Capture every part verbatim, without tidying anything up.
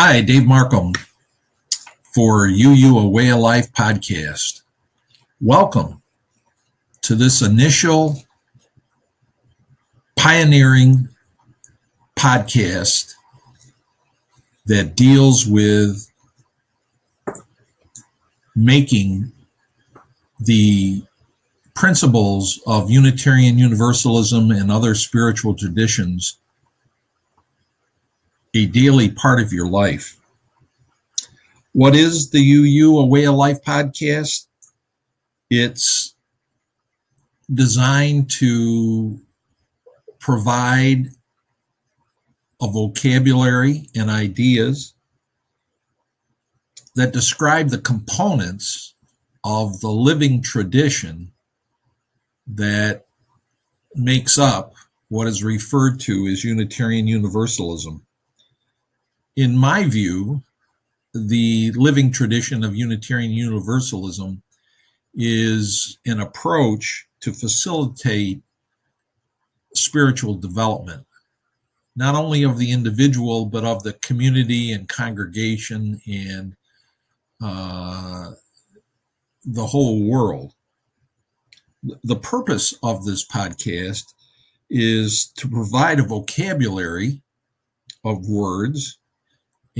Hi, Dave Markham for U U, A Way of Life podcast. Welcome to this initial pioneering podcast that deals with making the principles of Unitarian Universalism and other spiritual traditions a daily part of your life. What is the U U, A Way of Life podcast? It's designed to provide a vocabulary and ideas that describe the components of the living tradition that makes up what is referred to as Unitarian Universalism. In my view, the living tradition of Unitarian Universalism is an approach to facilitate spiritual development, not only of the individual, but of the community and congregation and uh, the whole world. The purpose of this podcast is to provide a vocabulary of words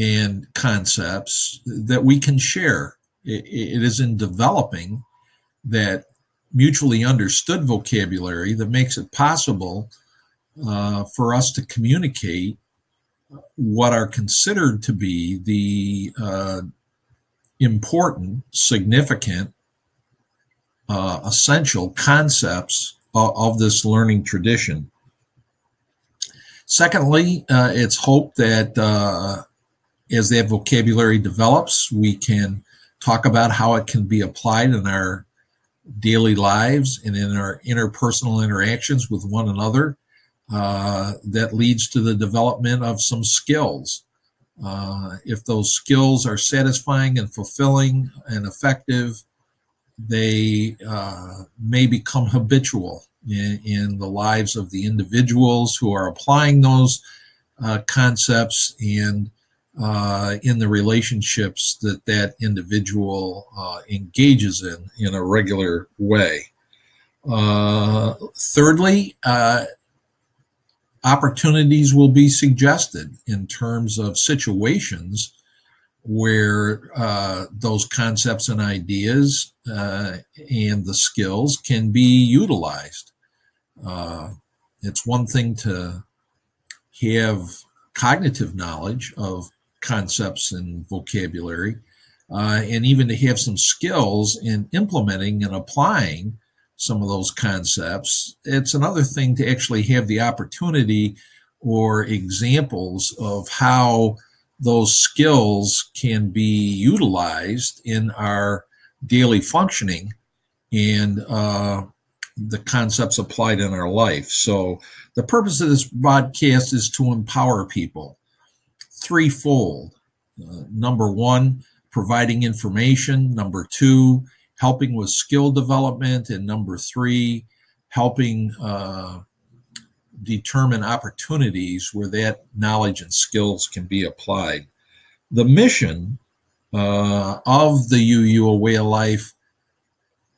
and concepts that we can share. It is in developing that mutually understood vocabulary that makes it possible uh, for us to communicate what are considered to be the uh, important, significant, Uh, essential concepts of, of this learning tradition. Secondly, uh, it's hoped that uh, as that vocabulary develops, we can talk about how it can be applied in our daily lives and in our interpersonal interactions with one another. Uh, that leads to the development of some skills. Uh, if those skills are satisfying and fulfilling and effective, they uh, may become habitual in, in the lives of the individuals who are applying those uh, concepts and uh, in the relationships that that individual uh, engages in in a regular way. Uh, thirdly, uh, opportunities will be suggested in terms of situations where uh, those concepts and ideas uh, and the skills can be utilized. Uh, it's one thing to have cognitive knowledge of concepts and vocabulary, uh, and even to have some skills in implementing and applying some of those concepts. It's another thing to actually have the opportunity or examples of how those skills can be utilized in our daily functioning and uh, the concepts applied in our life. So the purpose of this podcast is to empower people threefold. Uh, number one, providing information. Number two, helping with skill development. And number three, helping uh, determine opportunities where that knowledge and skills can be applied. The mission uh, of the U U, A Way of Life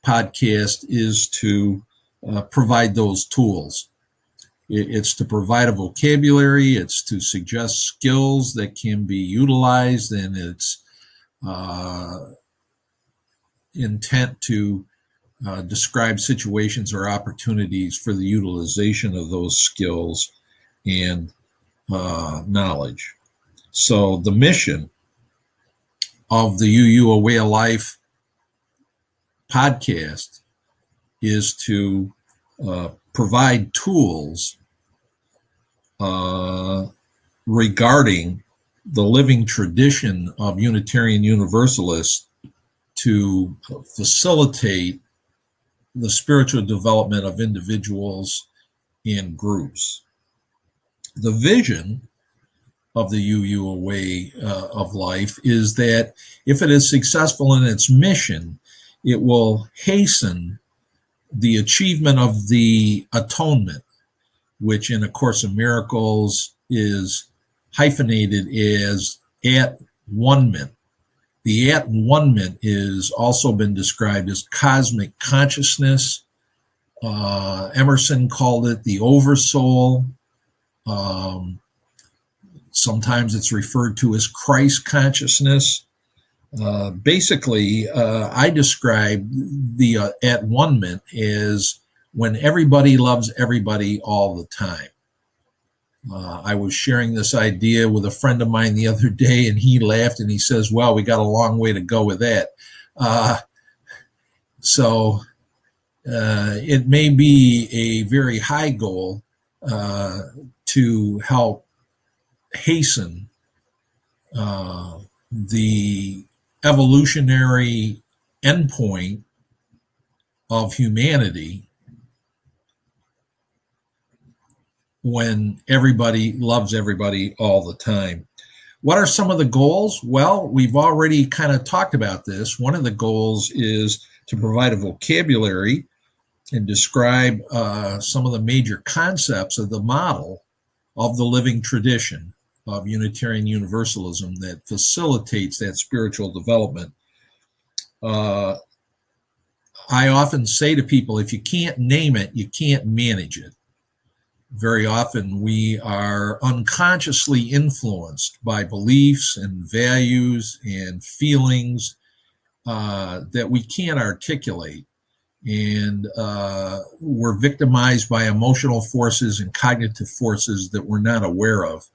podcast is to uh, provide those tools. It's to provide a vocabulary, it's to suggest skills that can be utilized, and it's uh, intent to Uh, describe situations or opportunities for the utilization of those skills and uh, knowledge. So the mission of the U U, A Way of Life podcast is to uh, provide tools uh, regarding the living tradition of Unitarian Universalists to facilitate the spiritual development of individuals and groups. The vision of the U U, A Way uh, of Life is that if it is successful in its mission, it will hasten the achievement of the atonement, which in A Course in Miracles is hyphenated as at-one-ment. The at-one-ment is also been described as cosmic consciousness. Uh, Emerson called it the Oversoul. Um, sometimes it's referred to as Christ consciousness. Uh, basically, uh, I describe the uh, at-one-ment as when everybody loves everybody all the time. Uh, I was sharing this idea with a friend of mine the other day, and he laughed and he says, well, we got a long way to go with that. Uh, so uh, it may be a very high goal uh, to help hasten uh, the evolutionary endpoint of humanity when everybody loves everybody all the time. What are some of the goals? Well, we've already kind of talked about this. One of the goals is to provide a vocabulary and describe uh, some of the major concepts of the model of the living tradition of Unitarian Universalism that facilitates that spiritual development. Uh, I often say to people, if you can't name it, you can't manage it. Very often we are unconsciously influenced by beliefs and values and feelings uh, that we can't articulate. And uh, we're victimized by emotional forces and cognitive forces that we're not aware of.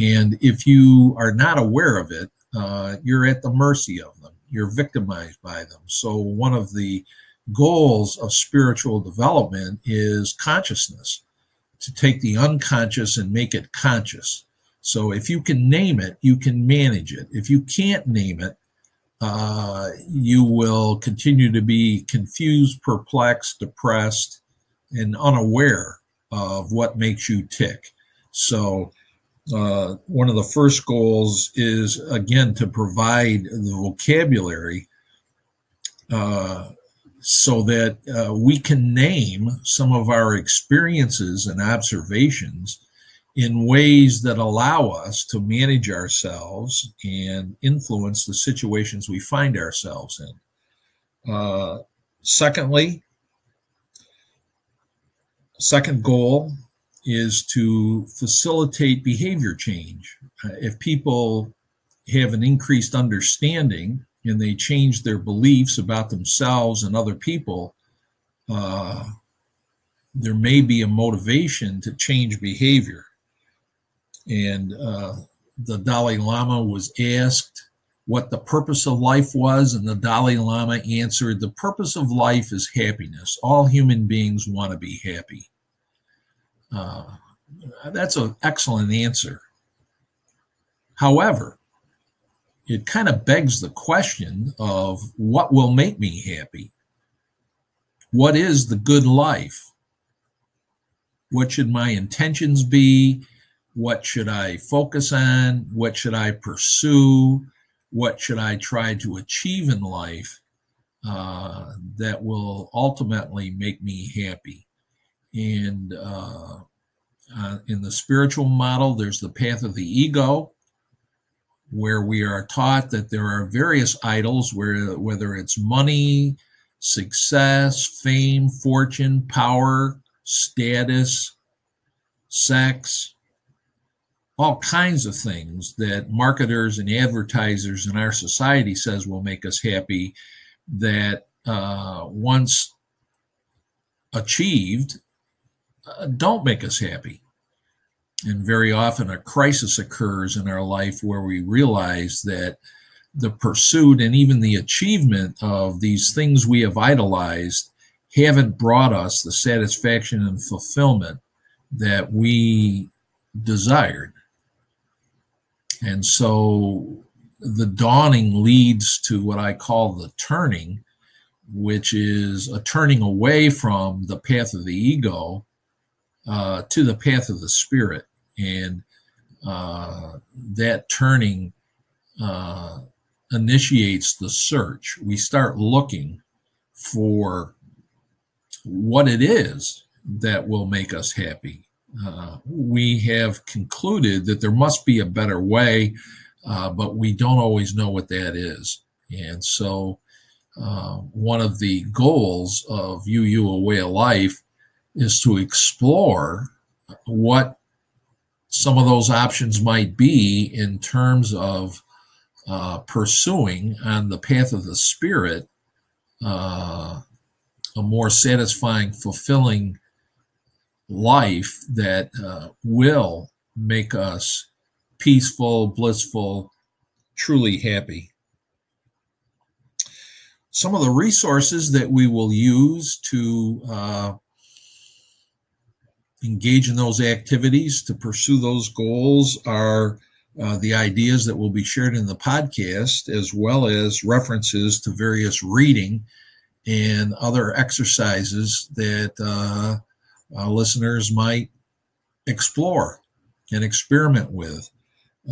And if you are not aware of it, uh, you're at the mercy of them. You're victimized by them. So one of the goals of spiritual development is consciousness, to take the unconscious and make it conscious. So if you can name it, you can manage it. If you can't name it, uh, you will continue to be confused, perplexed, depressed, and unaware of what makes you tick. So uh, one of the first goals is, again, to provide the vocabulary uh so that uh, we can name some of our experiences and observations in ways that allow us to manage ourselves and influence the situations we find ourselves in. Uh, secondly, second goal is to facilitate behavior change. Uh, if people have an increased understanding and they change their beliefs about themselves and other people, uh, there may be a motivation to change behavior. And uh, the Dalai Lama was asked what the purpose of life was, and the Dalai Lama answered, the purpose of life is happiness. All human beings want to be happy. Uh, that's an excellent answer. However, it kind of begs the question of what will make me happy? What is the good life? What should my intentions be? What should I focus on? What should I pursue? What should I try to achieve in life uh, that will ultimately make me happy? And uh, uh, in the spiritual model, there's the path of the ego, where we are taught that there are various idols, where whether it's money, success, fame, fortune, power, status, sex, all kinds of things that marketers and advertisers in our society says will make us happy, that uh, once achieved, uh, don't make us happy. And very often a crisis occurs in our life where we realize that the pursuit and even the achievement of these things we have idolized haven't brought us the satisfaction and fulfillment that we desired. And so the dawning leads to what I call the turning, which is a turning away from the path of the ego uh, to the path of the spirit. And uh, that turning uh, initiates the search. We start looking for what it is that will make us happy. Uh, we have concluded that there must be a better way. uh, but we don't always know what that is. And so uh, one of the goals of U U, A Way of Life, is to explore what some of those options might be in terms of uh, pursuing on the path of the spirit uh, a more satisfying, fulfilling life that uh, will make us peaceful, blissful, truly happy. Some of the resources that we will use to uh, engage in those activities, to pursue those goals, are uh, the ideas that will be shared in the podcast, as well as references to various reading and other exercises that uh, uh, listeners might explore and experiment with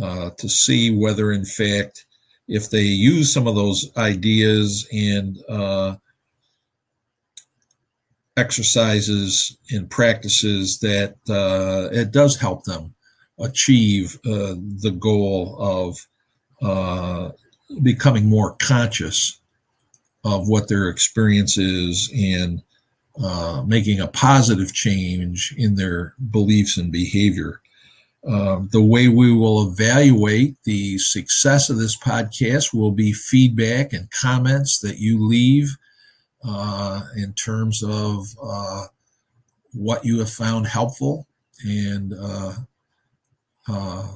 uh, to see whether, in fact, if they use some of those ideas and uh, exercises and practices, that uh, it does help them achieve uh, the goal of uh, becoming more conscious of what their experience is and uh, making a positive change in their beliefs and behavior. Uh, the way we will evaluate the success of this podcast will be feedback and comments that you leave uh, in terms of uh, what you have found helpful and uh, uh,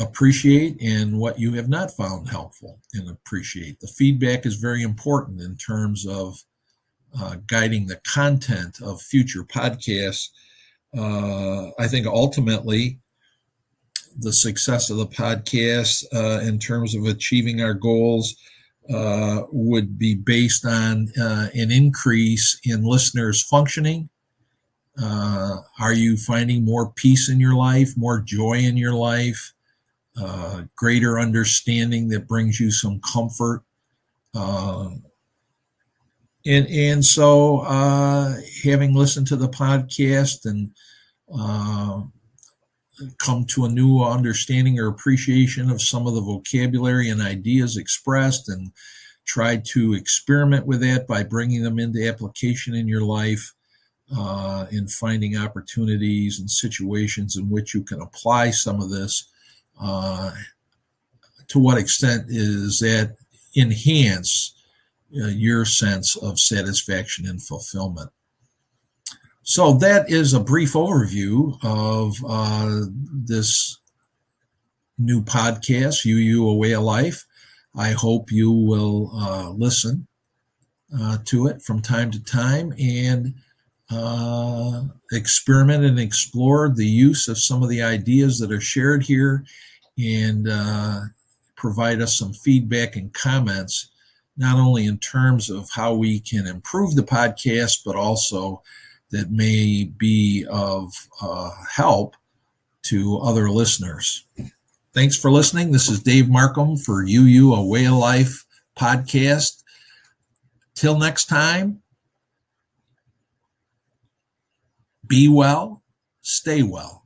appreciate, and what you have not found helpful and appreciate. The feedback is very important in terms of uh, guiding the content of future podcasts. Uh, I think ultimately the success of the podcast uh, in terms of achieving our goals uh, would be based on uh, an increase in listeners' functioning. Uh, are you finding more peace in your life, more joy in your life, uh, greater understanding that brings you some comfort? Uh, And and so uh, having listened to the podcast and uh, come to a new understanding or appreciation of some of the vocabulary and ideas expressed, and tried to experiment with that by bringing them into application in your life uh, and finding opportunities and situations in which you can apply some of this, uh, to what extent is that enhance Uh, your sense of satisfaction and fulfillment. So that is a brief overview of uh, this new podcast, U U, A Way of Life. I hope you will uh, listen uh, to it from time to time and uh, experiment and explore the use of some of the ideas that are shared here, and uh, provide us some feedback and comments, not only in terms of how we can improve the podcast, but also that may be of uh, help to other listeners. Thanks for listening. This is Dave Markham for U U, A Way of Life podcast. Till next time, be well, stay well.